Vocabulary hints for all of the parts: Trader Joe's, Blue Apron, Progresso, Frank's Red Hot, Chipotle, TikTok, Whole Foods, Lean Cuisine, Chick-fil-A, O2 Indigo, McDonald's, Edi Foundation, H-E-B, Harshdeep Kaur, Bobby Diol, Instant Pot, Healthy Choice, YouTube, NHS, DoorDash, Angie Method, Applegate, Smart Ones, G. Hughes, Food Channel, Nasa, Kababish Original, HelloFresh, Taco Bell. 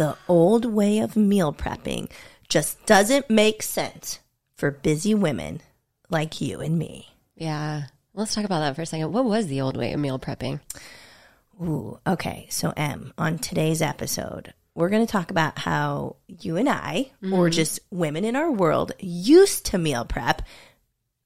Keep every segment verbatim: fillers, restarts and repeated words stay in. the old way of meal prepping just doesn't make sense for busy women like you and me. Yeah. Let's talk about that for a second. What was the old way of meal prepping? Ooh, okay. So, Em, on today's episode, we're going to talk about how you and I, mm-hmm. or just women in our world, used to meal prep,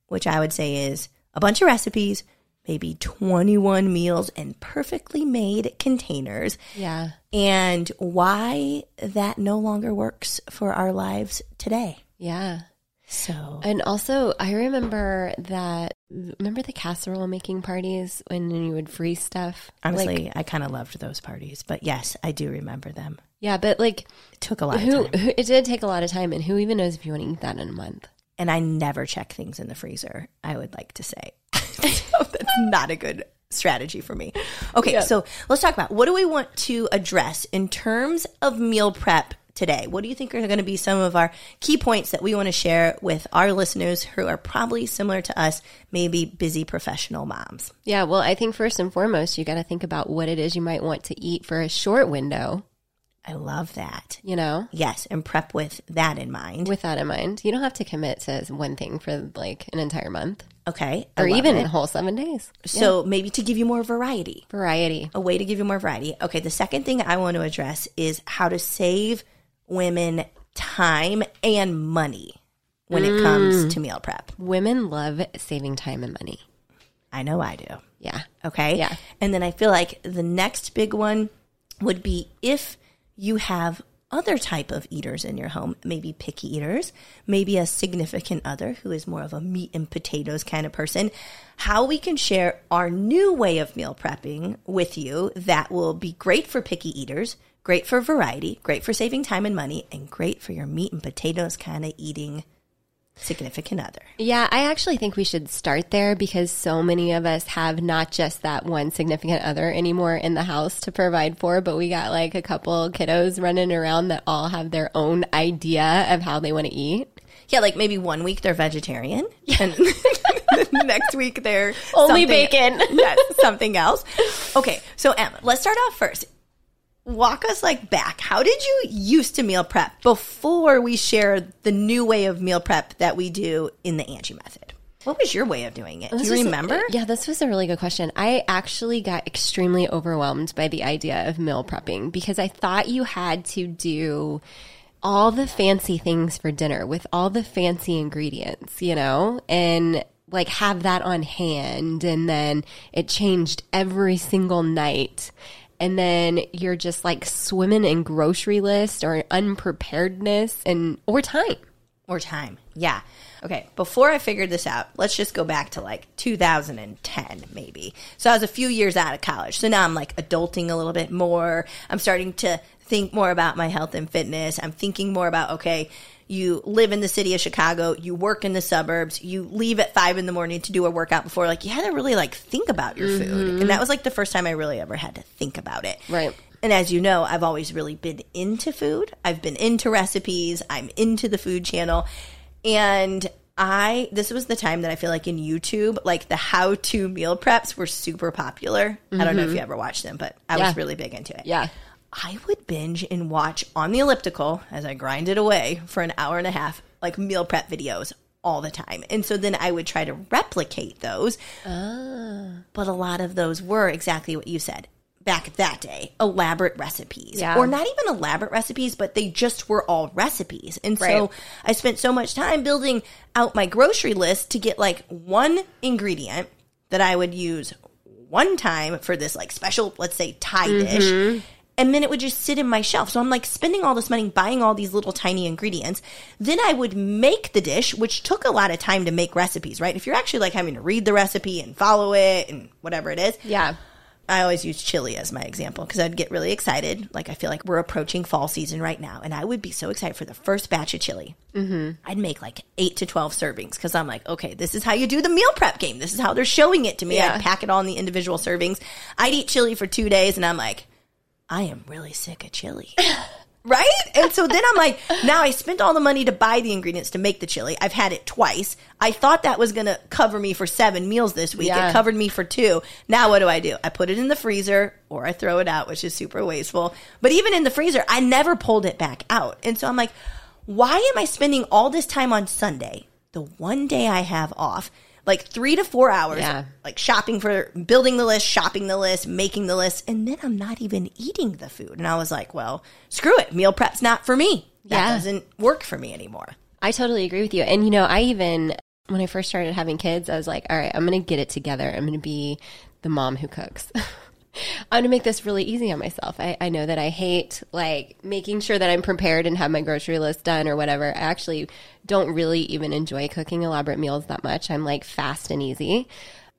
which I would say is a bunch of recipes, maybe twenty-one meals in perfectly made containers. Yeah. And why that no longer works for our lives today. Yeah. So. And also, I remember that, remember the casserole making parties when you would freeze stuff? Honestly, like, I kind of loved those parties, but yes, I do remember them. Yeah, but like. It took a lot who, of time. Who, it did take a lot of time, and who even knows if you want to eat that in a month? And I never check things in the freezer, I would like to say. So that's not a good strategy for me. Okay, yeah. So let's talk about what do we want to address in terms of meal prep today? What do you think are going to be some of our key points that we want to share with our listeners who are probably similar to us, maybe busy professional moms? Yeah, well, I think first and foremost, you got to think about what it is you might want to eat for a short window. I love that. You know? Yes, and prep with that in mind. With that in mind. You don't have to commit to one thing for like an entire month. Okay. Or even a whole seven days. So yeah. Maybe to give you more variety. Variety. A way to give you more variety. Okay, the second thing I want to address is how to save women time and money when mm. it comes to meal prep. Women love saving time and money. I know I do. Yeah. Okay? Yeah. And then I feel like the next big one would be if you have other type of eaters in your home, maybe picky eaters, maybe a significant other who is more of a meat and potatoes kind of person, how we can share our new way of meal prepping with you that will be great for picky eaters, great for variety, great for saving time and money, and great for your meat and potatoes kind of eating significant other. Yeah, I actually think we should start there because so many of us have not just that one significant other anymore in the house to provide for, but we got like a couple kiddos running around that all have their own idea of how they want to eat. Yeah, like maybe one week they're vegetarian, yeah. and next week they're only bacon. Yes, something else. Okay, so Em, let's start off first. Walk us like back. How did you used to meal prep before we share the new way of meal prep that we do in the Angie Method? What was your way of doing it? This do you remember? A, yeah, this was a really good question. I actually got extremely overwhelmed by the idea of meal prepping because I thought you had to do all the fancy things for dinner with all the fancy ingredients, you know, and like have that on hand. And then it changed every single night. And then you're just like swimming in grocery list or unpreparedness and or time. Or time. Yeah. Okay. Before I figured this out, let's just go back to like two thousand ten maybe. So I was a few years out of college. So now I'm like adulting a little bit more. I'm starting to think more about my health and fitness. I'm thinking more about, okay, you live in the city of Chicago, you work in the suburbs, you leave at five in the morning to do a workout before, like you had to really like think about your mm-hmm. food. And that was like the first time I really ever had to think about it. Right. And as you know, I've always really been into food. I've been into recipes. I'm into the Food Channel. And I, this was the time that I feel like in YouTube, like the how-to meal preps were super popular. Mm-hmm. I don't know if you ever watched them, but I yeah. was really big into it. Yeah. I would binge and watch on the elliptical as I grinded away for an hour and a half, like meal prep videos all the time. And so then I would try to replicate those. Oh. But a lot of those were exactly what you said back that day, elaborate recipes. Yeah. Or not even elaborate recipes, but they just were all recipes. And right. so I spent so much time building out my grocery list to get like one ingredient that I would use one time for this like special, let's say, Thai mm-hmm. dish. And then it would just sit in my shelf. So I'm like spending all this money buying all these little tiny ingredients. Then I would make the dish, which took a lot of time to make recipes, right? If you're actually like having to read the recipe and follow it and whatever it is. Yeah. I always use chili as my example because I'd get really excited. Like I feel like we're approaching fall season right now. And I would be so excited for the first batch of chili. Mm-hmm. I'd make like eight to twelve servings because I'm like, okay, this is how you do the meal prep game. This is how they're showing it to me. Yeah. I'd pack it all in the individual servings. I'd eat chili for two days and I'm like, I am really sick of chili. Right? And so then I'm like, now I spent all the money to buy the ingredients to make the chili. I've had it twice. I thought that was going to cover me for seven meals this week. Yeah. It covered me for two. Now what do I do? I put it in the freezer or I throw it out, which is super wasteful. But even in the freezer, I never pulled it back out. And so I'm like, why am I spending all this time on Sunday, the one day I have off, like three to four hours, yeah. like shopping for, building the list, shopping the list, making the list, and then I'm not even eating the food. And I was like, well, screw it. Meal prep's not for me. That yeah. doesn't work for me anymore. I totally agree with you. And, you know, I even, when I first started having kids, I was like, all right, I'm going to get it together. I'm going to be the mom who cooks. I'm going to make this really easy on myself. I, I know that I hate, like, making sure that I'm prepared and have my grocery list done or whatever. I actually don't really even enjoy cooking elaborate meals that much. I'm, like, fast and easy.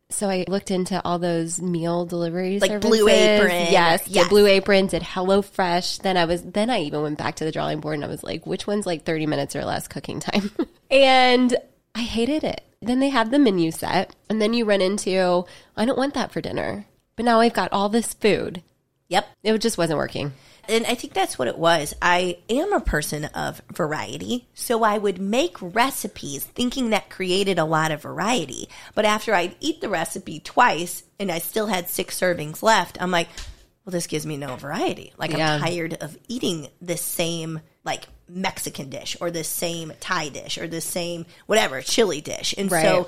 So I looked into all those meal delivery like services. Like Blue Apron. Yes, yes. Blue Apron, did HelloFresh. Then I was, then I even went back to the drawing board and I was like, which one's, like, thirty minutes or less cooking time? And I hated it. Then they have the menu set. And then you run into, I don't want that for dinner. But now I've got all this food. Yep. It just wasn't working. And I think that's what it was. I am a person of variety, so I would make recipes thinking that created a lot of variety. But after I'd eat the recipe twice and I still had six servings left, I'm like, well, this gives me no variety. Like yeah. I'm tired of eating the same like Mexican dish or the same Thai dish or the same whatever, chili dish. And right. so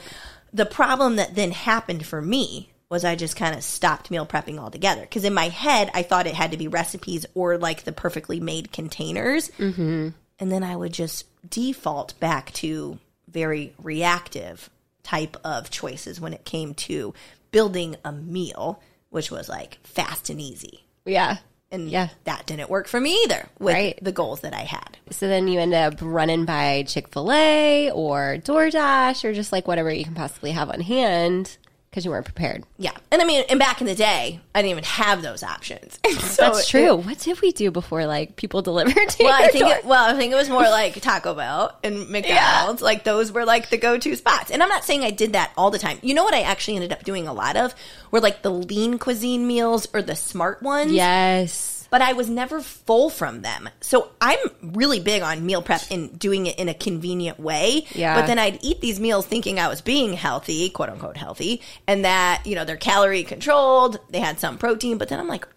the problem that then happened for me was I just kind of stopped meal prepping altogether. Because in my head, I thought it had to be recipes or like the perfectly made containers. Mm-hmm. And then I would just default back to very reactive type of choices when it came to building a meal, which was like fast and easy. Yeah. And yeah. that didn't work for me either with right. the goals that I had. So then you end up running by Chick-fil-A or DoorDash or just like whatever you can possibly have on hand. Because you weren't prepared. Yeah. And I mean, and back in the day, I didn't even have those options. So that's true. It, what did we do before, like, people delivered to well, I think it, Well, I think it was more like Taco Bell and McDonald's. Yeah. Like, those were, like, the go-to spots. And I'm not saying I did that all the time. You know what I actually ended up doing a lot of were, like, the Lean Cuisine meals or the Smart Ones. Yes. But I was never full from them. So I'm really big on meal prep and doing it in a convenient way. Yeah. But then I'd eat these meals thinking I was being healthy, quote unquote healthy, and that, you know, they're calorie controlled, they had some protein, but then I'm like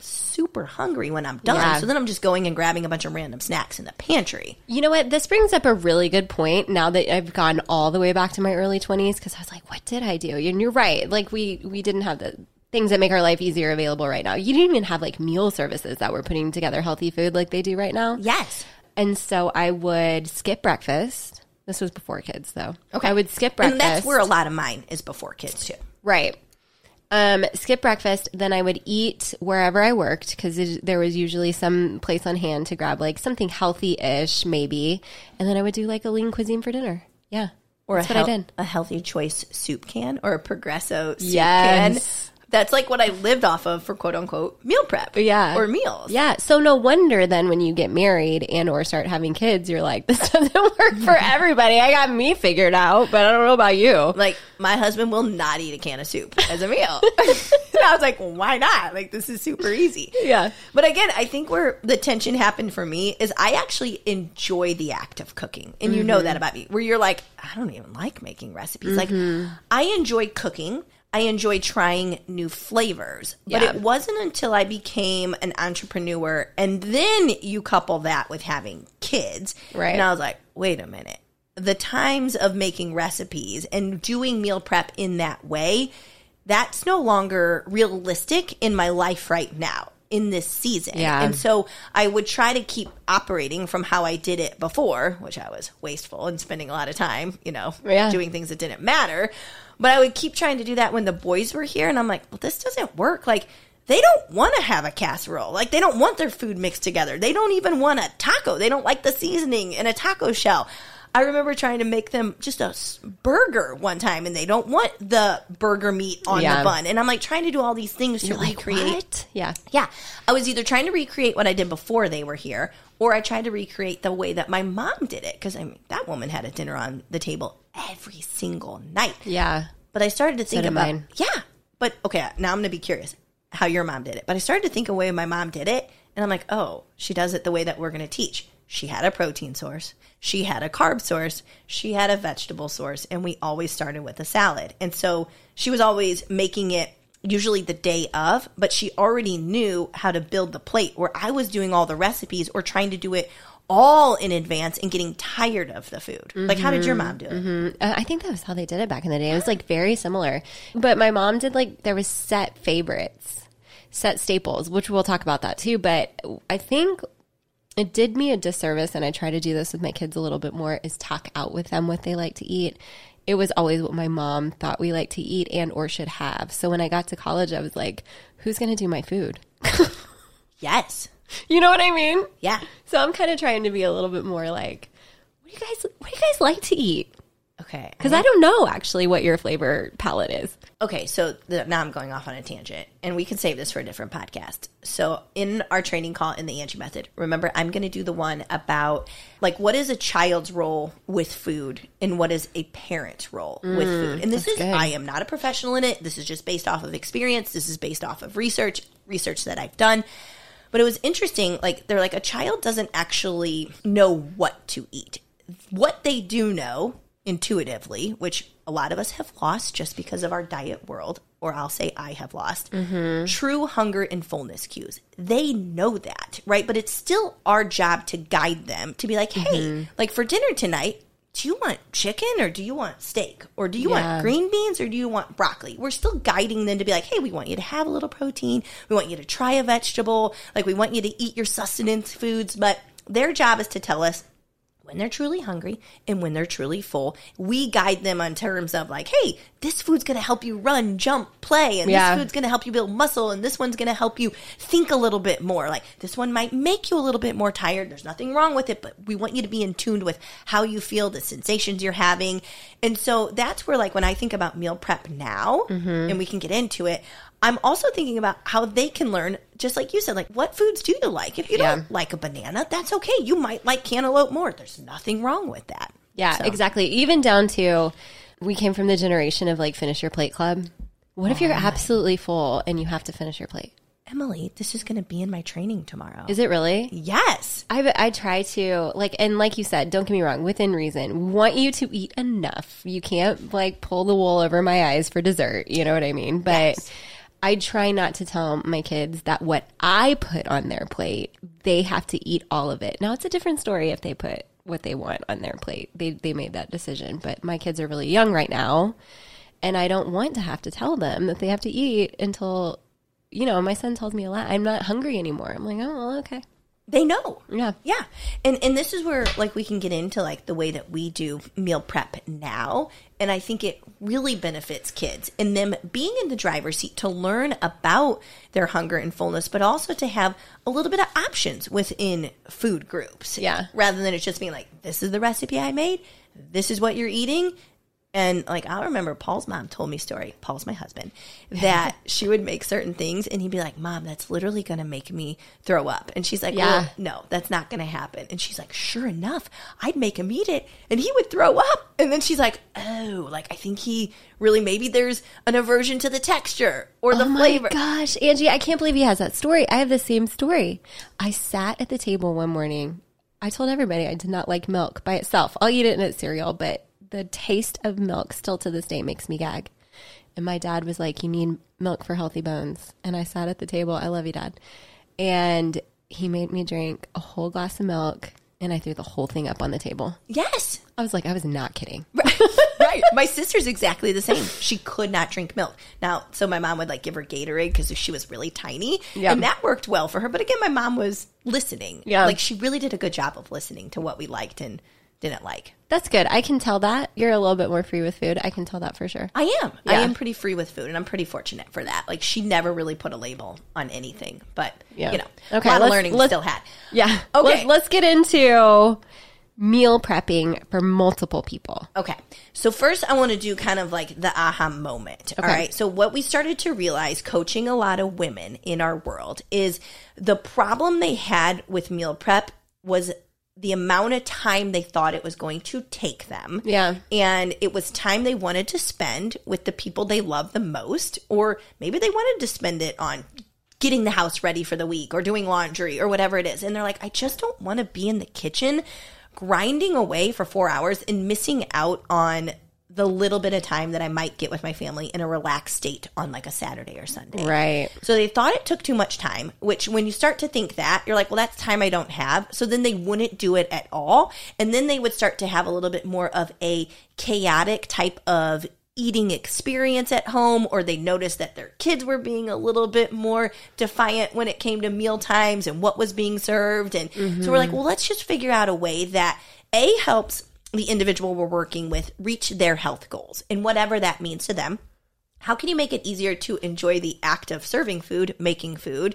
super hungry when I'm done. Yeah. So then I'm just going and grabbing a bunch of random snacks in the pantry. You know what? This brings up a really good point now that I've gone all the way back to my early twenties because I was like, what did I do? And you're right. Like we, we didn't have the things that make our life easier available right now. You didn't even have like meal services that were putting together healthy food like they do right now. Yes. And so I would skip breakfast. This was before kids though. Okay. I would skip breakfast. And that's where a lot of mine is before kids too. Right. Um, skip breakfast. Then I would eat wherever I worked because there was usually some place on hand to grab like something healthy-ish maybe. And then I would do like a Lean Cuisine for dinner. Yeah. Or that's a, what hel- I did. A Healthy Choice soup can or a Progresso soup yes. can. That's like what I lived off of for quote-unquote meal prep yeah. or meals. Yeah. So no wonder then when you get married and or start having kids, you're like, this doesn't work for everybody. I got me figured out, but I don't know about you. Like, my husband will not eat a can of soup as a meal. And I was like, well, why not? Like, this is super easy. Yeah. But again, I think where the tension happened for me is I actually enjoy the act of cooking. And mm-hmm. you know that about me. Where you're like, I don't even like making recipes. Mm-hmm. Like, I enjoy cooking. I enjoy trying new flavors, but yeah. it wasn't until I became an entrepreneur and then you couple that with having kids. Right. And I was like, wait a minute. The times of making recipes and doing meal prep in that way, that's no longer realistic in my life right now in this season. Yeah. And so I would try to keep operating from how I did it before, which I was wasteful and spending a lot of time, you know, yeah. doing things that didn't matter. But I would keep trying to do that when the boys were here. And I'm like, well, this doesn't work. Like, they don't want to have a casserole. Like, they don't want their food mixed together. They don't even want a taco. They don't like the seasoning in a taco shell. I remember trying to make them just a burger one time, and they don't want the burger meat on yeah. the bun. And I'm like trying to do all these things You're to like, recreate. What? Yeah. Yeah. I was either trying to recreate what I did before they were here, or I tried to recreate the way that my mom did it. Because I mean, that woman had a dinner on the table every single night. Yeah. But I started to think so about, mine. yeah, but okay, now I'm going to be curious. how your mom did it. But I started to think of the way my mom did it. And I'm like, oh, she does it the way that we're going to teach. She had a protein source. She had a carb source. She had a vegetable source. And we always started with a salad. And so she was always making it usually the day of, but she already knew how to build the plate, where I was doing all the recipes or trying to do it all in advance and getting tired of the food. Mm-hmm. Like, how did your mom do it? Mm-hmm. I think that was how they did it back in the day. It was like very similar. But my mom did like, there was set favorites, set staples, which we'll talk about that too. But I think it did me a disservice, and I try to do this with my kids a little bit more, is talk out with them what they like to eat. It was always what my mom thought we liked to eat and or should have. So when I got to college, I was like, who's going to do my food? Yes. You know what I mean? Yeah. So I'm kind of trying to be a little bit more like, what do you guys, what do you guys like to eat? Okay. Because I, I don't know actually what your flavor palette is. Okay. So the, now I'm going off on a tangent, and we can save this for a different podcast. So in our training call in the Angie Method, remember, I'm going to do the one about like, what is a child's role with food and what is a parent's role mm, with food? And this is, good. I am not a professional in it. This is just based off of experience. This is based off of research, research that I've done. But it was interesting, like, they're like, a child doesn't actually know what to eat. What they do know intuitively, which a lot of us have lost just because of our diet world, or I'll say I have lost, mm-hmm. true hunger and fullness cues. They know that, right? But it's still our job to guide them, to be like, hey, mm-hmm. like for dinner tonight, do you want chicken or do you want steak? Or do you yeah. want green beans or do you want broccoli? We're still guiding them to be like, hey, we want you to have a little protein. We want you to try a vegetable. Like, we want you to eat your sustenance foods. But their job is to tell us when they're truly hungry and when they're truly full. We guide them on terms of like, hey, this food's going to help you run, jump, play. And yeah. this food's going to help you build muscle. And this one's going to help you think a little bit more. Like, this one might make you a little bit more tired. There's nothing wrong with it, but we want you to be in tune with how you feel, the sensations you're having. And so that's where, like, when I think about meal prep now, mm-hmm. and we can get into it, I'm also thinking about how they can learn, just like you said, like, what foods do you like? If you yeah. don't like a banana, that's okay. You might like cantaloupe more. There's nothing wrong with that. Yeah, so. Exactly. Even down to, we came from the generation of like, finish your plate club. What oh, if you're absolutely full and you have to finish your plate? Emily, this is going to be in my training tomorrow. Is it really? Yes. I, I try to, like, and like you said, don't get me wrong, within reason, want you to eat enough. You can't like pull the wool over my eyes for dessert. You know what I mean? But yes. I try not to tell my kids that what I put on their plate, they have to eat all of it. Now, it's a different story if they put what they want on their plate. They they made that decision. But my kids are really young right now, and I don't want to have to tell them that they have to eat until, you know, my son tells me a lot, I'm not hungry anymore. I'm like, oh, well, okay. They know. Yeah. Yeah. And and this is where, like, we can get into, like, the way that we do meal prep now. And I think it really benefits kids and them being in the driver's seat to learn about their hunger and fullness, but also to have a little bit of options within food groups. Yeah. Rather than it's just being like, this is the recipe I made. This is what you're eating. And, like, I remember Paul's mom told me a story, Paul's my husband, that she would make certain things and he'd be like, Mom, that's literally going to make me throw up. And she's like, yeah. well, no, that's not going to happen. And she's like, sure enough, I'd make him eat it and he would throw up. And then she's like, oh, like, I think he really, maybe there's an aversion to the texture or the oh flavor. Oh my gosh, Angie, I can't believe he has that story. I have the same story. I sat at the table one morning. I told everybody I did not like milk by itself. I'll eat it in a cereal, but the taste of milk still to this day makes me gag. And my dad was like, you need milk for healthy bones. And I sat at the table. I love you, Dad. And he made me drink a whole glass of milk. And I threw the whole thing up on the table. Yes. I was like, I was not kidding. Right. Right. My sister's exactly the same. She could not drink milk. Now, so my mom would like give her Gatorade because she was really tiny. Yep. And that worked well for her. But again, my mom was listening. Yeah. Like, she really did a good job of listening to what we liked and didn't like. That's good. I can tell that. You're a little bit more free with food. I can tell that for sure. I am. Yeah. I am pretty free with food, and I'm pretty fortunate for that. Like, she never really put a label on anything, but, yeah. you know, okay, a lot of learning we still had. Yeah. Okay. Let's, let's get into meal prepping for multiple people. Okay. So first I want to do kind of like the aha moment. Okay. All right. So what we started to realize coaching a lot of women in our world is the problem they had with meal prep was the amount of time they thought it was going to take them. Yeah. And it was time they wanted to spend with the people they love the most, or maybe they wanted to spend it on getting the house ready for the week or doing laundry or whatever it is. And they're like, I just don't want to be in the kitchen grinding away for four hours and missing out on the little bit of time that I might get with my family in a relaxed state on like a Saturday or Sunday. Right. So they thought it took too much time, which when you start to think that, you're like, well, that's time I don't have. So then they wouldn't do it at all. And then they would start to have a little bit more of a chaotic type of eating experience at home, or they noticed that their kids were being a little bit more defiant when it came to meal times and what was being served. And mm-hmm. so we're like, well, let's just figure out a way that A, helps the individual we're working with reach their health goals and whatever that means to them. How can you make it easier to enjoy the act of serving food, making food,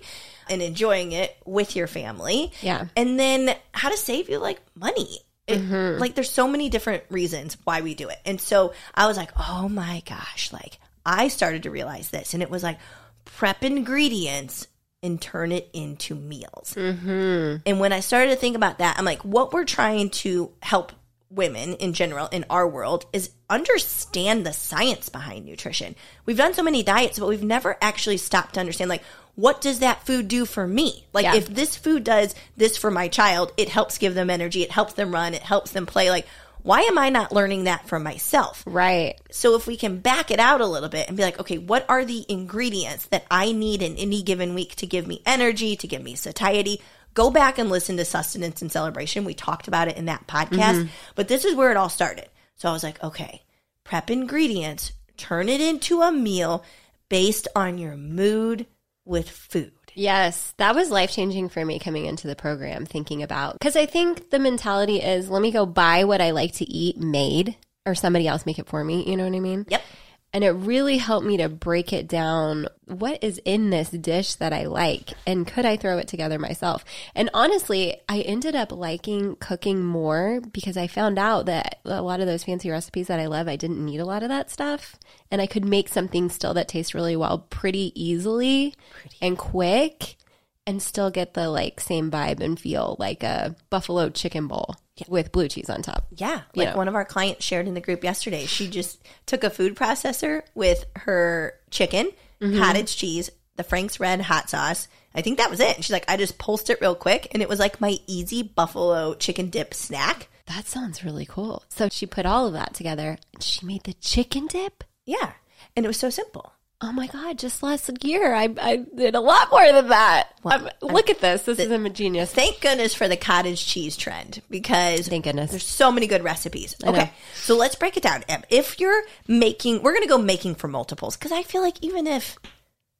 and enjoying it with your family? Yeah. And then how to save you like money. It, mm-hmm. Like there's so many different reasons why we do it. And so I was like, oh my gosh, like I started to realize this, and it was like prep ingredients and turn it into meals. Mm-hmm. And when I started to think about that, I'm like, what we're trying to help women in general in our world is understand the science behind nutrition. We've done so many diets, but we've never actually stopped to understand, like, what does that food do for me? Like, yeah. if this food does this for my child, it helps give them energy, it helps them run, it helps them play. Like, why am I not learning that for myself? Right. So if we can back it out a little bit and be like, okay, what are the ingredients that I need in any given week to give me energy, to give me satiety? Go back and listen to Sustenance and Celebration. We talked about it in that podcast, mm-hmm. but this is where it all started. So I was like, okay, prep ingredients, turn it into a meal based on your mood with food. Yes, that was life-changing for me coming into the program, thinking about, because I think the mentality is, let me go buy what I like to eat made, or somebody else make it for me. You know what I mean? Yep. And it really helped me to break it down. What is in this dish that I like? And could I throw it together myself? And honestly, I ended up liking cooking more because I found out that a lot of those fancy recipes that I love, I didn't need a lot of that stuff. And I could make something still that tastes really well pretty easily pretty. and quick and still get the like same vibe and feel, like a buffalo chicken bowl. Yeah. With blue cheese on top. Yeah. Like, you know, one of our clients shared in the group yesterday, she just took a food processor with her chicken, mm-hmm. cottage cheese, the Frank's Red Hot sauce. I think that was it. And she's like, I just pulsed it real quick. And it was like my easy buffalo chicken dip snack. That sounds really cool. So she put all of that together. And she made the chicken dip? Yeah. And it was so simple. Oh my God, just last year, I, I did a lot more than that. Well, look at this. This the, is I'm a genius. Thank goodness for the cottage cheese trend, because thank goodness. There's so many good recipes. I okay, know. So let's break it down. If you're making, we're going to go making for multiples, because I feel like even if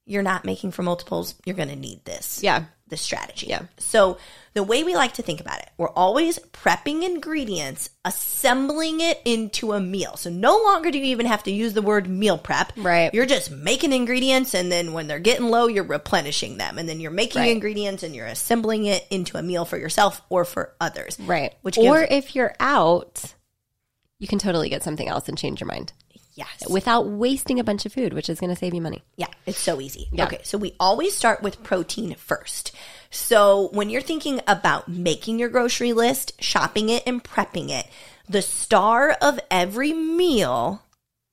you're not making for multiples, you're going to need this. Yeah. This strategy. Yeah. So the way we like to think about it, we're always prepping ingredients, assembling it into a meal. So no longer do you even have to use the word meal prep. Right. You're just making ingredients, and then when they're getting low, you're replenishing them. And then you're making right. ingredients and you're assembling it into a meal for yourself or for others. Right. Which gives- or if you're out, you can totally get something else and change your mind. Yes. Without wasting a bunch of food, which is going to save you money. Yeah. It's so easy. Yeah. Okay. So we always start with protein first. So when you're thinking about making your grocery list, shopping it, and prepping it, the star of every meal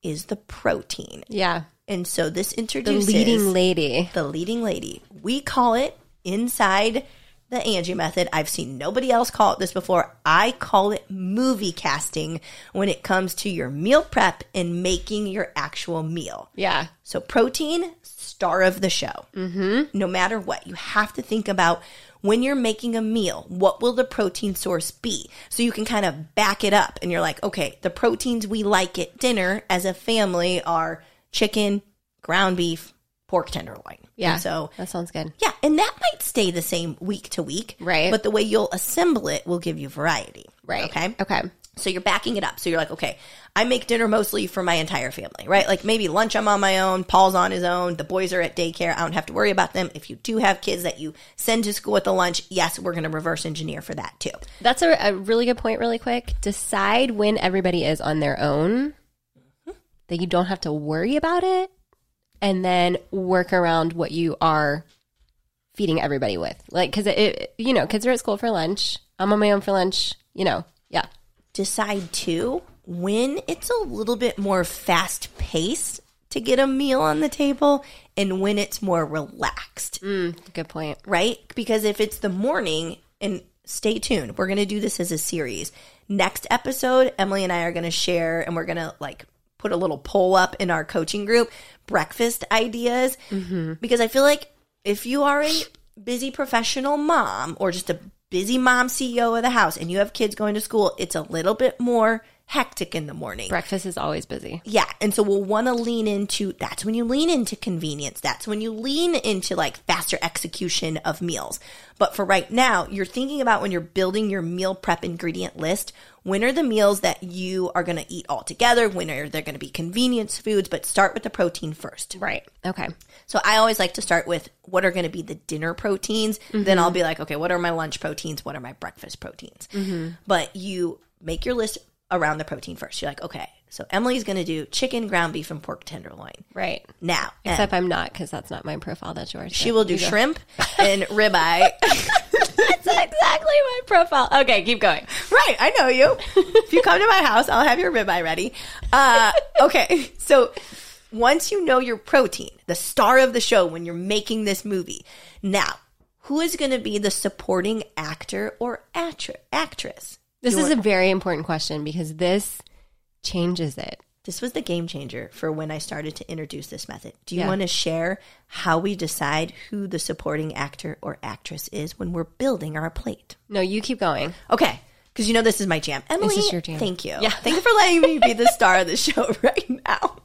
is the protein. Yeah. And so this introduces... The leading lady. The leading lady. We call it inside the Angie Method. I've seen nobody else call it this before. I call it movie casting when it comes to your meal prep and making your actual meal. Yeah. So protein, star of the show. Mm-hmm. No matter what, you have to think about when you're making a meal, what will the protein source be? So you can kind of back it up and you're like, okay, the proteins we like at dinner as a family are chicken, ground beef, pork tenderloin. Yeah. And so that sounds good. Yeah. And that might stay the same week to week. Right. But the way you'll assemble it will give you variety. Right. Okay. Okay. So you're backing it up. So you're like, okay, I make dinner mostly for my entire family, right? Like maybe lunch I'm on my own, Paul's on his own, the boys are at daycare. I don't have to worry about them. If you do have kids that you send to school at the lunch, yes, we're going to reverse engineer for that too. That's a, a really good point really quick. Decide when everybody is on their own, mm-hmm. that you don't have to worry about it. And then work around what you are feeding everybody with. Like, because, it, it, you know, kids are at school for lunch. I'm on my own for lunch, you know, yeah. Decide too when it's a little bit more fast paced to get a meal on the table and when it's more relaxed. Mm, good point. Right? Because if it's the morning, and stay tuned, we're going to do this as a series. Next episode, Emily and I are going to share, and we're going to like put a little poll up in our coaching group, breakfast ideas. Mm-hmm. Because I feel like if you are a busy professional mom or just a busy mom C E O of the house and you have kids going to school, it's a little bit more hectic in the morning. Breakfast is always busy. Yeah. And so we'll want to lean into, that's when you lean into convenience. That's when you lean into like faster execution of meals. But for right now, you're thinking about when you're building your meal prep ingredient list, when are the meals that you are going to eat all together? When are there going to be convenience foods? But start with the protein first. Right. Okay. So I always like to start with what are going to be the dinner proteins. Mm-hmm. Then I'll be like, okay, what are my lunch proteins? What are my breakfast proteins? Mm-hmm. But you make your list around the protein first. You're like, okay, so Emily's going to do chicken, ground beef, and pork tenderloin. Right. Now. Except I'm not, because that's not my profile. That's yours. She will do shrimp and ribeye. That's exactly my profile. Okay, keep going. Right. I know you. If you come to my house, I'll have your ribeye ready. Uh, okay. So once you know your protein, the star of the show when you're making this movie, now, who is going to be the supporting actor or actri- actress? This is a very important question because this changes it. This was the game changer for when I started to introduce this method. Do you yeah. want to share how we decide who the supporting actor or actress is when we're building our plate? No, you keep going. Okay. Because you know this is my jam. Emily, this is your jam. Thank you. Yeah. Thank you for letting me be the star of the show right now.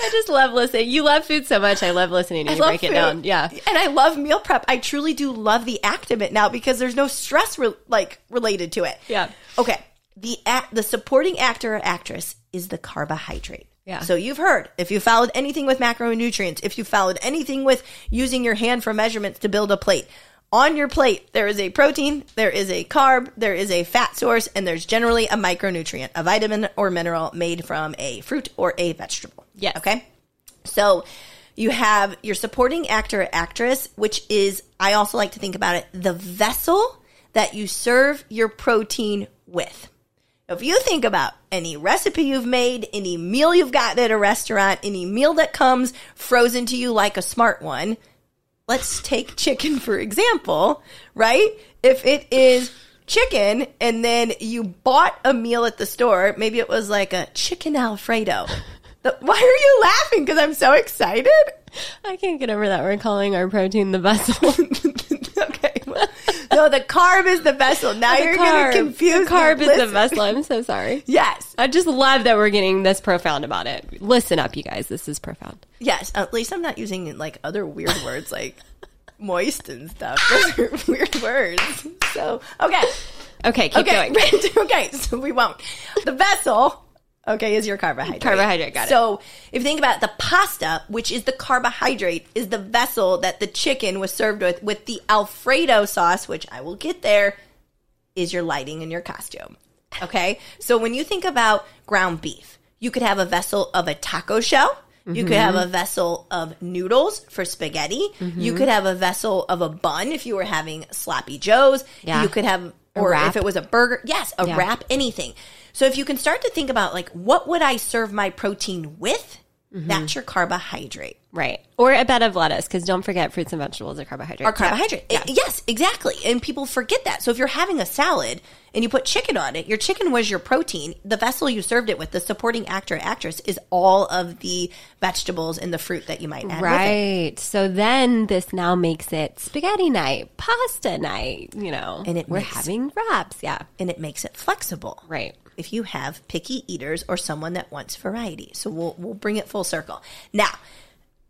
I just love listening. You love food so much. I love listening to you break food. It down. Yeah. And I love meal prep. I truly do love the act of it now because there's no stress re- like related to it. Yeah. Okay. The act, the supporting actor or actress is the carbohydrate. Yeah. So you've heard, if you followed anything with macronutrients, if you followed anything with using your hand for measurements to build a plate, on your plate, there is a protein, there is a carb, there is a fat source, and there's generally a micronutrient, a vitamin or mineral made from a fruit or a vegetable. Yeah. Okay. So you have your supporting actor or actress, which is, I also like to think about it, the vessel that you serve your protein with. If you think about any recipe you've made, any meal you've gotten at a restaurant, any meal that comes frozen to you like a Smart One, let's take chicken, for example, right? If it is chicken and then you bought a meal at the store, maybe it was like a chicken Alfredo. The, why are you laughing? Because I'm so excited. I can't get over that. We're calling our protein the vessel. Okay. Well, no, the carb is the vessel. Now the you're going to confuse the carb me. Is Listen. The vessel. I'm so sorry. Yes. I just love that we're getting this profound about it. Listen up, you guys. This is profound. Yes. At least I'm not using like other weird words like moist and stuff. Those are weird words. So, okay. Okay. Keep okay. going. Okay. So we won't. The vessel. Okay, is your carbohydrate. Carbohydrate, got it. So if you think about it, the pasta, which is the carbohydrate, is the vessel that the chicken was served with, with the Alfredo sauce, which I will get there, is your lighting and your costume. Okay? So when you think about ground beef, you could have a vessel of a taco shell. You mm-hmm. could have a vessel of noodles for spaghetti. Mm-hmm. You could have a vessel of a bun if you were having sloppy joes. Yeah. You could have, or if it was a burger, yes, a yeah. wrap, anything. So if you can start to think about, like, what would I serve my protein with? Mm-hmm. That's your carbohydrate. Right. Or a bed of lettuce, because don't forget fruits and vegetables are carbohydrates. Are carbohydrate. Yeah. It, yes, exactly. And people forget that. So if you're having a salad and you put chicken on it, your chicken was your protein. The vessel you served it with, the supporting actor or actress, is all of the vegetables and the fruit that you might add right. with it. So then this now makes it spaghetti night, pasta night, you know. And it We're makes, having wraps, yeah. And it makes it flexible. Right. If you have picky eaters or someone that wants variety. So we'll we'll bring it full circle. Now,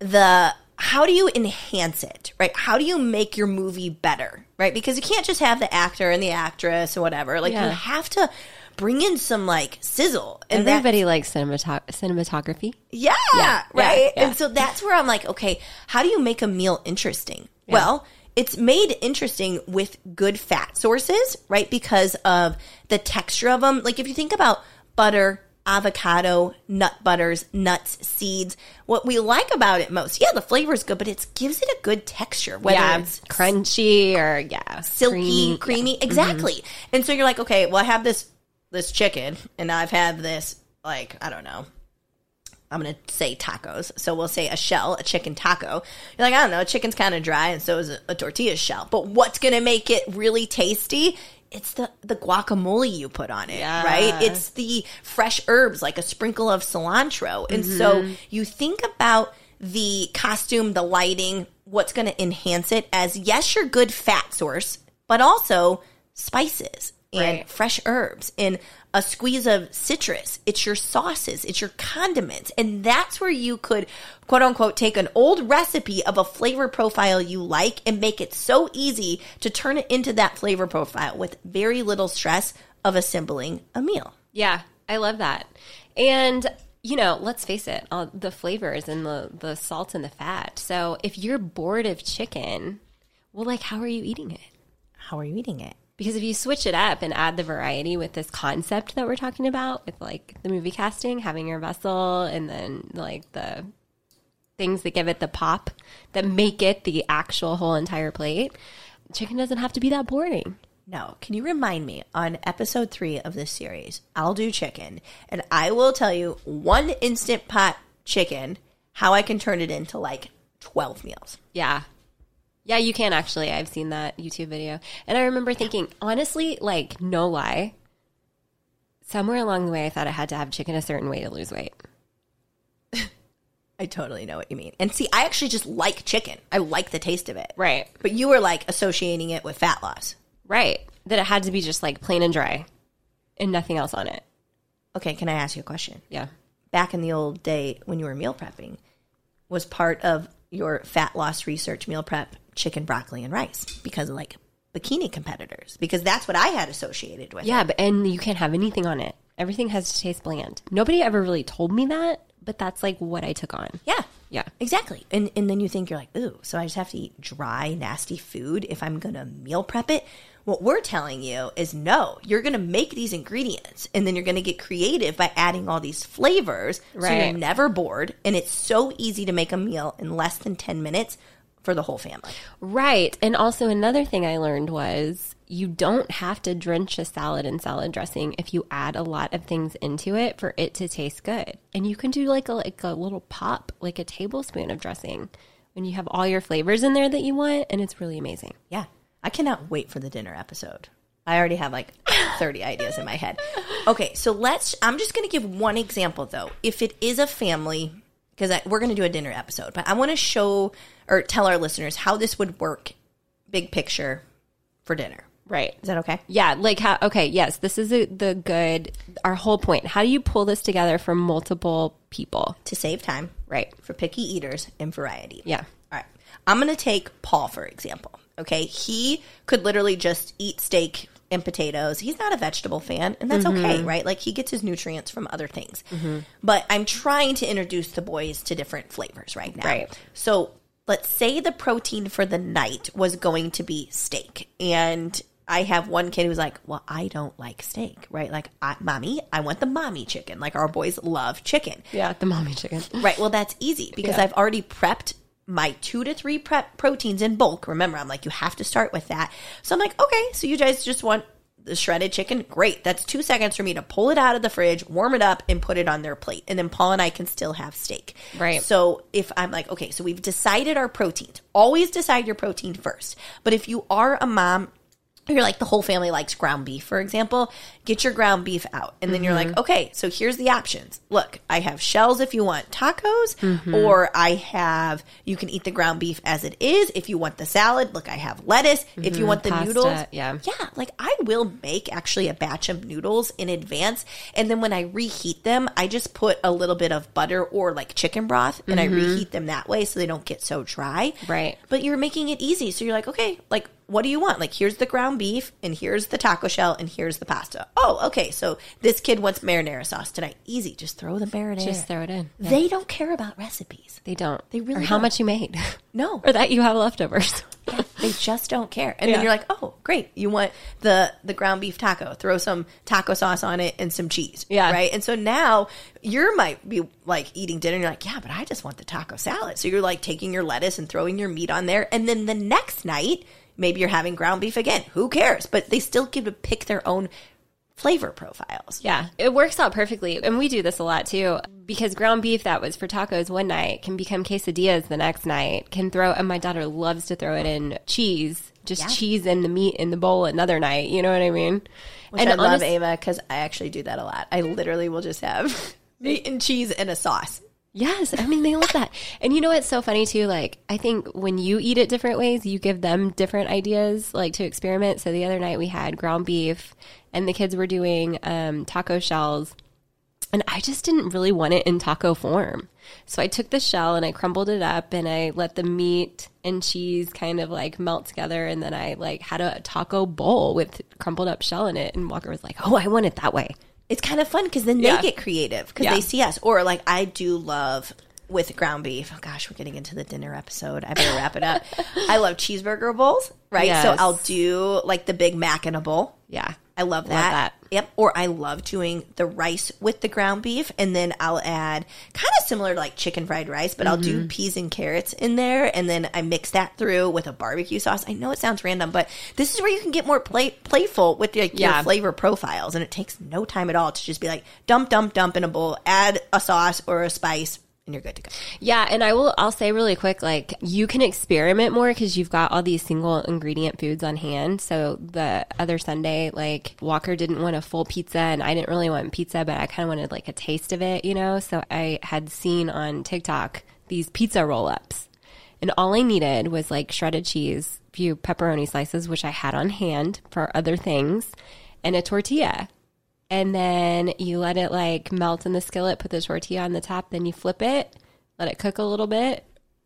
the how do you enhance it, right? How do you make your movie better, right? Because you can't just have the actor and the actress and whatever. Like, yeah. you have to bring in some, like, sizzle. And everybody likes cinematog- cinematography. Yeah, yeah right? Yeah, yeah. And so that's where I'm like, okay, how do you make a meal interesting? Yeah. Well, it's made interesting with good fat sources, right? Because of the texture of them. Like, if you think about butter, avocado, nut butters, nuts, seeds. What we like about it most, yeah, the flavor is good, but it gives it a good texture. Whether yeah, it's crunchy or, yeah, silky, creamy. creamy. Yeah. Exactly. Mm-hmm. And so you're like, okay, well, I have this this chicken, and I've had this, like, I don't know. I'm going to say tacos. So we'll say a shell, a chicken taco. You're like, I don't know, chicken's kind of dry, and so is a, a tortilla shell. But what's going to make it really tasty? It's the, the guacamole you put on it, yeah. right? It's the fresh herbs, like a sprinkle of cilantro. And mm-hmm. so you think about the costume, the lighting, what's going to enhance it as, yes, your good fat source, but also spices and right. fresh herbs and a squeeze of citrus. It's your sauces. It's your condiments. And that's where you could, quote unquote, take an old recipe of a flavor profile you like and make it so easy to turn it into that flavor profile with very little stress of assembling a meal. Yeah, I love that. And, you know, let's face it, all the flavors and the, the salt and the fat. So if you're bored of chicken, well, like, how are you eating it? How are you eating it? Because if you switch it up and add the variety with this concept that we're talking about with, like, the movie casting, having your vessel, and then, like, the things that give it the pop that make it the actual whole entire plate, chicken doesn't have to be that boring. No. Can you remind me, on episode three of this series, I'll do chicken, and I will tell you one Instant Pot chicken, how I can turn it into, like, twelve meals. Yeah. Yeah, you can actually. I've seen that YouTube video. And I remember thinking, honestly, like, no lie, somewhere along the way I thought I had to have chicken a certain way to lose weight. I totally know what you mean. And see, I actually just like chicken. I like the taste of it. Right. But you were, like, associating it with fat loss. Right. That it had to be just, like, plain and dry and nothing else on it. Okay, can I ask you a question? Yeah. Back in the old day when you were meal prepping, was part of your fat loss research meal prep chicken, broccoli, and rice because of, like, bikini competitors, because that's what I had associated with yeah, it. But, and you can't have anything on it. Everything has to taste bland. Nobody ever really told me that, but that's, like, what I took on. Yeah. Yeah. Exactly. And and then you think, you're like, ooh, so I just have to eat dry, nasty food if I'm going to meal prep it? What we're telling you is, no, you're going to make these ingredients, and then you're going to get creative by adding all these flavors right. so you're never bored, and it's so easy to make a meal in less than ten minutes for the whole family. Right. And also another thing I learned was you don't have to drench a salad in salad dressing if you add a lot of things into it for it to taste good. And you can do, like, a, like a little pop, like a tablespoon of dressing when you have all your flavors in there that you want, and it's really amazing. Yeah. I cannot wait for the dinner episode. I already have, like, thirty ideas in my head. Okay, so let's – I'm just going to give one example, though. If it is a family – because we're going to do a dinner episode, but I want to show or tell our listeners how this would work big picture for dinner. Right. Is that okay? Yeah. Like how, okay. Yes. This is a, the good, our whole point. How do you pull this together for multiple people? To save time. Right. For picky eaters and variety. Yeah. All right. I'm going to take Paul, for example. Okay. He could literally just eat steak and potatoes. He's not a vegetable fan, and that's mm-hmm. okay, right? Like, he gets his nutrients from other things. Mm-hmm. But I'm trying to introduce the boys to different flavors right now. Right. So let's say the protein for the night was going to be steak. And I have one kid who's like, well, I don't like steak, right? Like, I, mommy, I want the mommy chicken. Like, our boys love chicken. Yeah, the mommy chicken. Right. Well, that's easy because yeah. I've already prepped my two to three prep proteins in bulk. Remember, I'm like, you have to start with that. So I'm like, okay, so you guys just want the shredded chicken? Great. That's two seconds for me to pull it out of the fridge, warm it up, and put it on their plate. And then Paul and I can still have steak. Right. So if I'm like, okay, so we've decided our proteins. Always decide your protein first. But if you are a mom, you're like, the whole family likes ground beef, for example, get your ground beef out. And then mm-hmm. you're like, okay, so here's the options. Look, I have shells if you want tacos, mm-hmm. or I have, you can eat the ground beef as it is. If you want the salad, look, I have lettuce. Mm-hmm. If you want the Pasta, noodles. Yeah. Yeah. Like, I will make actually a batch of noodles in advance. And then when I reheat them, I just put a little bit of butter or, like, chicken broth, and mm-hmm. I reheat them that way so they don't get so dry. Right. But you're making it easy. So you're like, okay, like, what do you want? Like, here's the ground beef, and here's the taco shell, and here's the pasta. Oh, okay. So this kid wants marinara sauce tonight. Easy. Just throw the marinara. Just throw it in. Yeah. They don't care about recipes. They don't. They really or how don't. Much you made. No. Or that you have leftovers. Yeah. They just don't care. And yeah. then you're like, oh, great. You want the, the ground beef taco. Throw some taco sauce on it and some cheese. Yeah. Right? And so now you might be like eating dinner and you're like, yeah, but I just want the taco salad. So you're like taking your lettuce and throwing your meat on there. And then the next night, maybe you're having ground beef again. Who cares? But they still get to pick their own flavor profiles. Yeah. It works out perfectly. And we do this a lot too, because ground beef that was for tacos one night can become quesadillas the next night, can throw, and my daughter loves to throw it in cheese, just yeah. cheese and the meat in the bowl another night. You know what I mean? Which and I honest- love, Ava, because I actually do that a lot. I literally will just have meat and cheese and a sauce. Yes. I mean, they love that. And you know what's so funny too? Like, I think when you eat it different ways, you give them different ideas, like to experiment. So the other night we had ground beef and the kids were doing um, taco shells. And I just didn't really want it in taco form. So I took the shell and I crumbled it up and I let the meat and cheese kind of like melt together. And then I like had a taco bowl with crumpled up shell in it. And Walker was like, oh, I want it that way. It's kind of fun because then yeah. they get creative because yeah. they see us. Or like I do love with ground beef. Oh gosh, we're getting into the dinner episode. I better wrap it up. I love cheeseburger bowls, right? Yes. So I'll do like the Big Mac in a bowl. Yeah. I love that. love that. Yep. Or I love doing the rice with the ground beef. And then I'll add kind of similar to like chicken fried rice, but mm-hmm. I'll do peas and carrots in there. And then I mix that through with a barbecue sauce. I know it sounds random, but this is where you can get more play- playful with like, yeah. your flavor profiles. And it takes no time at all to just be like, dump, dump, dump in a bowl, add a sauce or a spice. And you're good to go. Yeah, and I will, I'll say really quick, like you can experiment more because you've got all these single ingredient foods on hand. So the other Sunday, like Walker didn't want a full pizza and I didn't really want pizza, but I kind of wanted like a taste of it, you know? So I had seen on TikTok these pizza roll-ups and all I needed was like shredded cheese, a few pepperoni slices, which I had on hand for other things, and a tortilla. And then you let it like melt in the skillet, put the tortilla on the top, then you flip it, let it cook a little bit,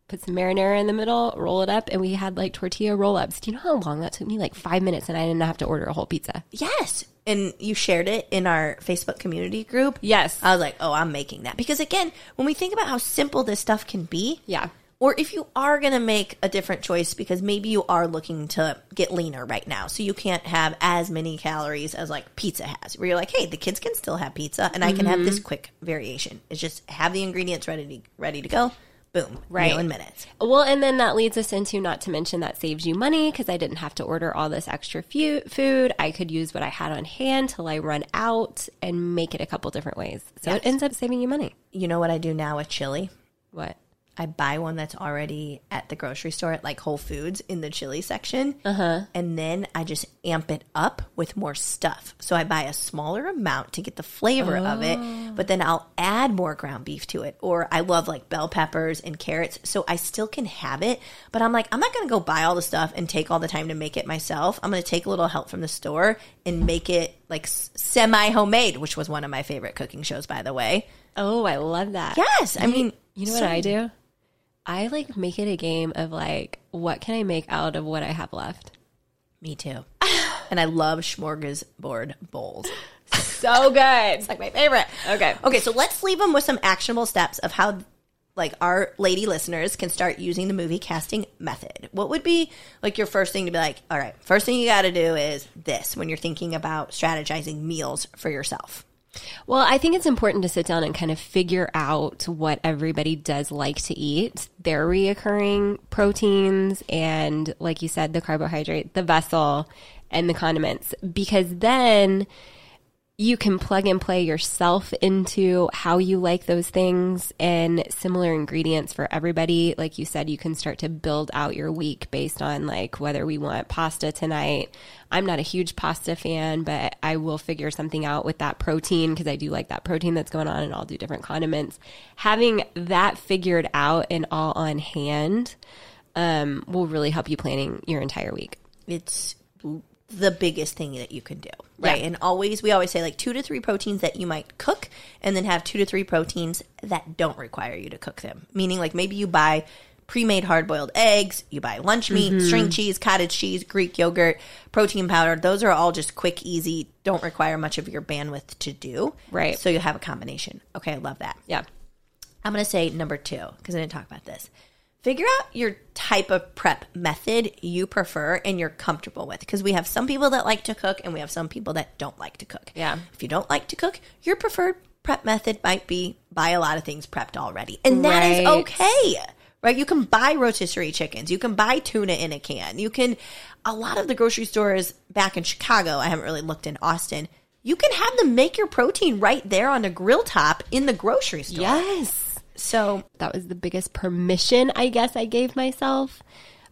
put some marinara in the middle, roll it up. And we had like tortilla roll-ups. Do you know how long that took me? Like five minutes and I didn't have to order a whole pizza. Yes. And you shared it in our Facebook community group. Yes. I was like, oh, I'm making that. Because again, when we think about how simple this stuff can be. Yeah. Or if you are going to make a different choice because maybe you are looking to get leaner right now. So you can't have as many calories as like pizza has. Where you're like, hey, the kids can still have pizza and I can mm-hmm. have this quick variation. It's just have the ingredients ready to, ready to go. Boom. Right. You know, in minutes. Well, and then that leads us into, not to mention that saves you money because I didn't have to order all this extra fu- food. I could use what I had on hand till I run out and make it a couple different ways. So yes. It ends up saving you money. You know what I do now with chili? What? I buy one that's already at the grocery store at like Whole Foods in the chili section. Uh-huh. And then I just amp it up with more stuff. So I buy a smaller amount to get the flavor oh. of it, but then I'll add more ground beef to it. Or I love like bell peppers and carrots. So I still can have it, but I'm like, I'm not going to go buy all the stuff and take all the time to make it myself. I'm going to take a little help from the store and make it like semi-homemade, which was one of my favorite cooking shows, by the way. Oh, I love that. Yes. I mean, you know what so- I do? I, like, make it a game of, like, what can I make out of what I have left? Me too. And I love smorgasbord bowls. So good. It's, like, my favorite. Okay. Okay, so let's leave them with some actionable steps of how, like, our lady listeners can start using the movie casting method. What would be, like, your first thing to be like, all right, first thing you got to do is this when you're thinking about strategizing meals for yourself? Well, I think it's important to sit down and kind of figure out what everybody does like to eat, their reoccurring proteins, and like you said, the carbohydrate, the vessel, and the condiments, because then you can plug and play yourself into how you like those things and similar ingredients for everybody. Like you said, you can start to build out your week based on like whether we want pasta tonight. I'm not a huge pasta fan, but I will figure something out with that protein because I do like that protein that's going on, and I'll do different condiments. Having that figured out and all on hand um, will really help you planning your entire week. It's the biggest thing that you can do, right? Yeah. And always, we always say like two to three proteins that you might cook and then have two to three proteins that don't require you to cook them. Meaning like maybe you buy pre-made hard-boiled eggs, you buy lunch meat, mm-hmm. string cheese, cottage cheese, Greek yogurt, protein powder. Those are all just quick, easy, don't require much of your bandwidth to do. Right. So you have a combination. Okay, I love that. Yeah. I'm going to say number two because I didn't talk about this. Figure out your type of prep method you prefer and you're comfortable with, because we have some people that like to cook and we have some people that don't like to cook. Yeah. If you don't like to cook, your preferred prep method might be buy a lot of things prepped already. And that right. is okay. Right? You can buy rotisserie chickens. You can buy tuna in a can. You can, a lot of the grocery stores back in Chicago, I haven't really looked in Austin, you can have them make your protein right there on a grill top in the grocery store. Yes. So that was the biggest permission, I guess, I gave myself.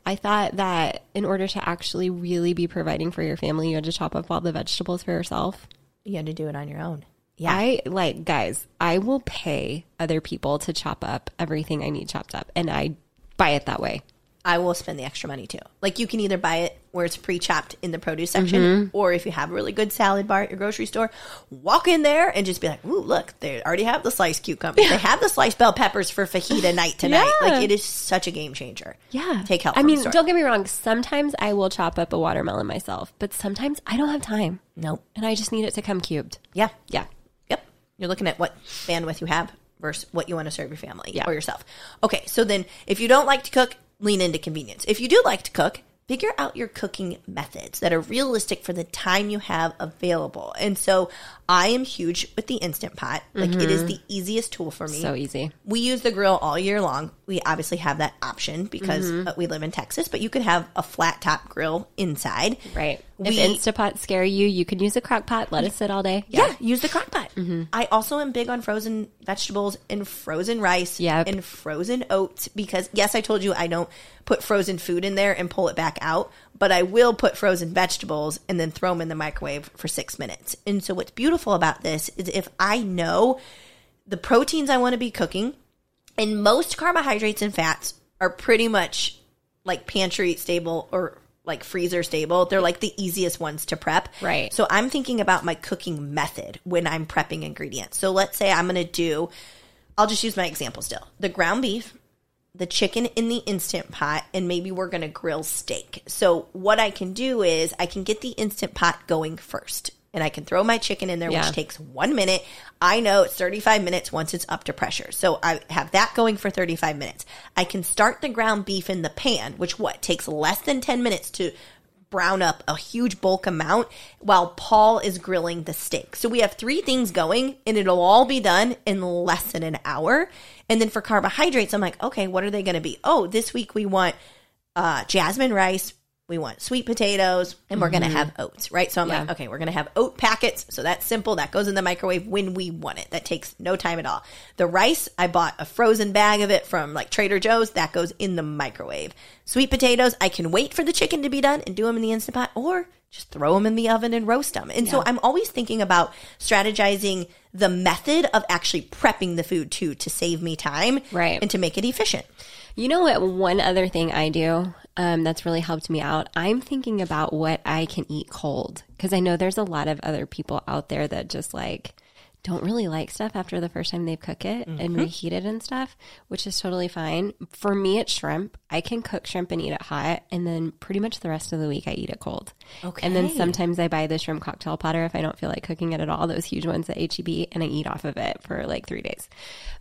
I thought that in order to actually really be providing for your family, you had to chop up all the vegetables for yourself. You had to do it on your own. Yeah. I, like, guys, I will pay other people to chop up everything I need chopped up, and I buy it that way. I will spend the extra money, too. Like, you can either buy it where it's pre-chopped in the produce section, mm-hmm. or if you have a really good salad bar at your grocery store, walk in there and just be like, ooh, look, they already have the sliced cucumbers. Yeah. They have the sliced bell peppers for fajita night tonight. Yeah. Like, it is such a game changer. Yeah. Take help I mean, don't get me wrong. Sometimes I will chop up a watermelon myself, but sometimes I don't have time. Nope. And I just need it to come cubed. Yeah. Yeah. Yep. You're looking at what bandwidth you have versus what you want to serve your family yeah. or yourself. Okay. So then if you don't like to cook, lean into convenience. If you do like to cook, figure out your cooking methods that are realistic for the time you have available. And so I am huge with the Instant Pot. Like, mm-hmm. it is the easiest tool for me. So easy. We use the grill all year long. We obviously have that option because mm-hmm. we live in Texas, but you could have a flat top grill inside. Right. We, if Instant Pot scare you, you could use a crock pot. Let it sit all day. Yeah, yeah use the crock pot. Mm-hmm. I also am big on frozen vegetables and frozen rice yep. and frozen oats because, yes, I told you I don't put frozen food in there and pull it back out, but I will put frozen vegetables and then throw them in the microwave for six minutes. And so what's beautiful about this is if I know the proteins I want to be cooking, and most carbohydrates and fats are pretty much like pantry stable or like freezer stable. They're like the easiest ones to prep. Right. So I'm thinking about my cooking method when I'm prepping ingredients. So let's say I'm going to do, I'll just use my example still, the ground beef, the chicken in the Instant Pot, and maybe we're going to grill steak. So what I can do is I can get the Instant Pot going first, and I can throw my chicken in there, yeah. which takes one minute. I know it's thirty-five minutes once it's up to pressure. So I have that going for thirty-five minutes. I can start the ground beef in the pan, which what takes less than ten minutes to brown up a huge bulk amount while Paul is grilling the steak. So we have three things going, and it'll all be done in less than an hour. And then for carbohydrates, I'm like, okay, what are they going to be? Oh, this week we want uh, jasmine rice. We want sweet potatoes, and we're going to have oats, right? So I'm yeah. like, okay, we're going to have oat packets. So that's simple. That goes in the microwave when we want it. That takes no time at all. The rice, I bought a frozen bag of it from like Trader Joe's. That goes in the microwave. Sweet potatoes, I can wait for the chicken to be done and do them in the Instant Pot, or just throw them in the oven and roast them. And yeah. so I'm always thinking about strategizing the method of actually prepping the food too to save me time right. and to make it efficient. You know what? One other thing I do um, that's really helped me out, I'm thinking about what I can eat cold, because I know there's a lot of other people out there that just like don't really like stuff after the first time they cook it mm-hmm. and reheat it and stuff, which is totally fine. For me, it's shrimp. I can cook shrimp and eat it hot, and then pretty much the rest of the week I eat it cold. Okay. And then sometimes I buy the shrimp cocktail platter if I don't feel like cooking it at all, those huge ones at H E B, and I eat off of it for like three days.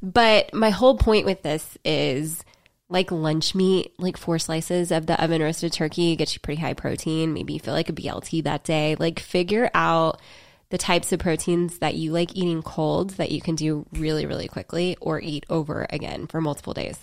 But my whole point with this is – like lunch meat, like four slices of the oven roasted turkey gets you pretty high protein. Maybe you feel like a B L T that day. Like figure out the types of proteins that you like eating cold that you can do really, really quickly or eat over again for multiple days.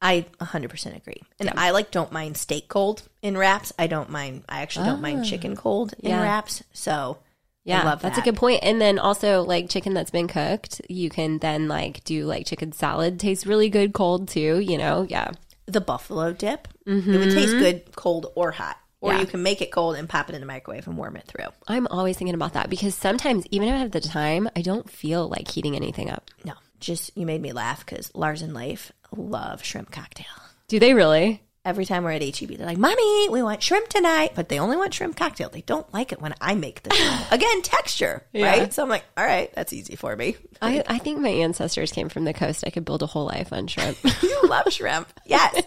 I one hundred percent agree. And yeah. I like don't mind steak cold in wraps. I don't mind, I actually don't oh, mind chicken cold in yeah. wraps. So yeah, I love that. That's a good point. And then also like chicken that's been cooked, you can then like do like chicken salad. Tastes really good cold too, you know? Yeah. The buffalo dip. Mm-hmm. It would taste good cold or hot. Or yeah. you can make it cold and pop it in the microwave and warm it through. I'm always thinking about that because sometimes even if I have the time, I don't feel like heating anything up. No. Just you made me laugh because Lars and Leif love shrimp cocktail. Do they really? Every time we're at H E B, they're like, Mommy, we want shrimp tonight. But they only want shrimp cocktail. They don't like it when I make them. Again, texture, yeah. right? So I'm like, all right, that's easy for me. I, I think my ancestors came from the coast. I could build a whole life on shrimp. You love shrimp. Yes.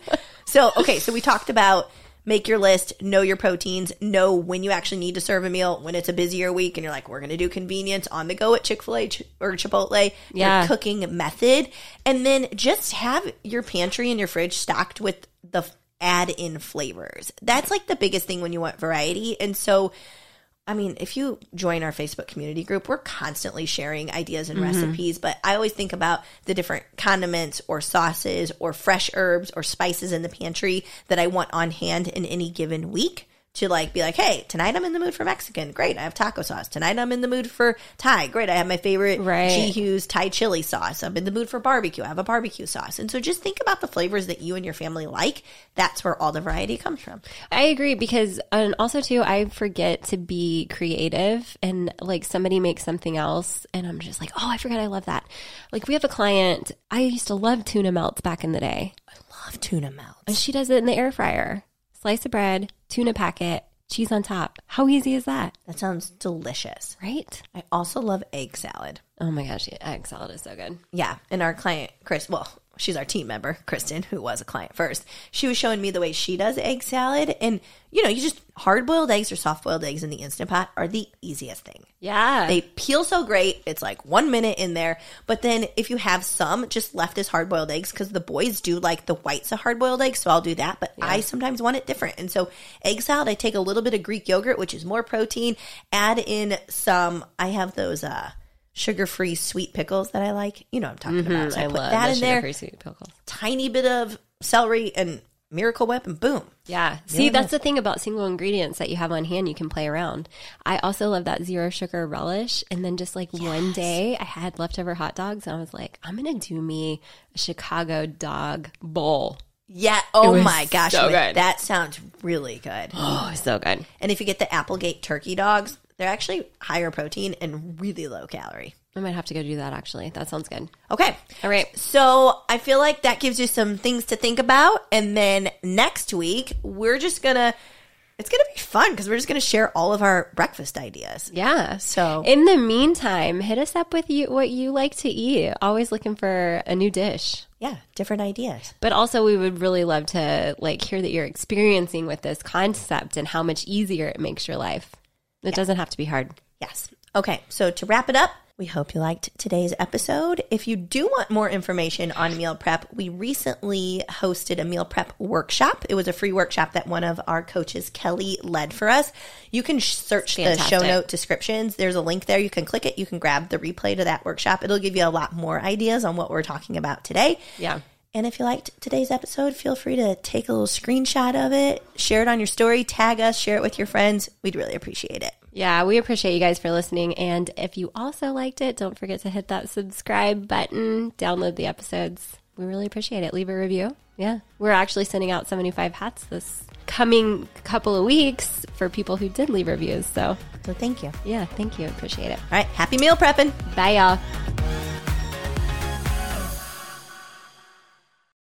So, okay, so we talked about Make your list, know your proteins, know when you actually need to serve a meal, when it's a busier week and you're like, we're going to do convenience on the go at Chick-fil-A ch- or Chipotle, yeah. your cooking method. And then just have your pantry and your fridge stocked with the add-in flavors. That's like the biggest thing when you want variety. And so, I mean, if you join our Facebook community group, we're constantly sharing ideas and mm-hmm. recipes, but I always think about the different condiments or sauces or fresh herbs or spices in the pantry that I want on hand in any given week to like be like, hey, tonight I'm in the mood for Mexican. Great, I have taco sauce. Tonight I'm in the mood for Thai. Great, I have my favorite right. G. Hughes Thai chili sauce. I'm in the mood for barbecue. I have a barbecue sauce. And so just think about the flavors that you and your family like. That's where all the variety comes from. I agree because and also too, I forget to be creative and like somebody makes something else and I'm just like, oh, I forgot I love that. Like we have a client, I used to love tuna melts back in the day. I love tuna melts. And she does it in the air fryer. Slice of bread, tuna packet, cheese on top. How easy is that? That sounds delicious. Right? I also love egg salad. Oh my gosh, egg salad is so good. Yeah. And our client, Chris, well, she's our team member, Kristen, who was a client first. She was showing me the way she does egg salad. And, you know, you just hard-boiled eggs or soft-boiled eggs in the Instant Pot are the easiest thing. Yeah. They peel so great. It's like one minute in there. But then if you have some, just left as hard-boiled eggs because the boys do like the whites of hard-boiled eggs, so I'll do that. But yeah. I sometimes want it different. And so egg salad, I take a little bit of Greek yogurt, which is more protein, add in some, I have those uh sugar-free sweet pickles that I like. You know what I'm talking mm-hmm. about. So I, I put love that the in there. Sugar-free sweet pickles. Tiny bit of celery and Miracle Whip and boom. Yeah. Miracle See, that's Whip. The thing about single ingredients that you have on hand. You can play around. I also love that zero sugar relish. And then just like yes. one day I had leftover hot dogs and I was like, I'm going to do me a Chicago dog bowl. Yeah. Oh my gosh. So wait, that sounds really good. Oh, so good. And if you get the Applegate turkey dogs, they're actually higher protein and really low calorie. I might have to go do that, actually. That sounds good. Okay. All right. So I feel like that gives you some things to think about. And then next week, we're just going to – it's going to be fun because we're just going to share all of our breakfast ideas. Yeah. So in the meantime, hit us up with you what you like to eat. Always looking for a new dish. Yeah, different ideas. But also we would really love to like hear that you're experiencing with this concept and how much easier it makes your life. It yeah. doesn't have to be hard. Yes. Okay. So to wrap it up, we hope you liked today's episode. If you do want more information on meal prep, we recently hosted a meal prep workshop. It was a free workshop that one of our coaches, Kelly, led for us. You can search Fantastic. The show note descriptions. There's a link there. You can click it. You can grab the replay to that workshop. It'll give you a lot more ideas on what we're talking about today. Yeah. And if you liked today's episode, feel free to take a little screenshot of it, share it on your story, tag us, share it with your friends. We'd really appreciate it. Yeah, we appreciate you guys for listening. And if you also liked it, don't forget to hit that subscribe button, download the episodes. We really appreciate it. Leave a review. Yeah. We're actually sending out seventy-five hats this coming couple of weeks for people who did leave reviews. So, so thank you. Yeah, thank you. Appreciate it. All right. Happy meal prepping. Bye, y'all.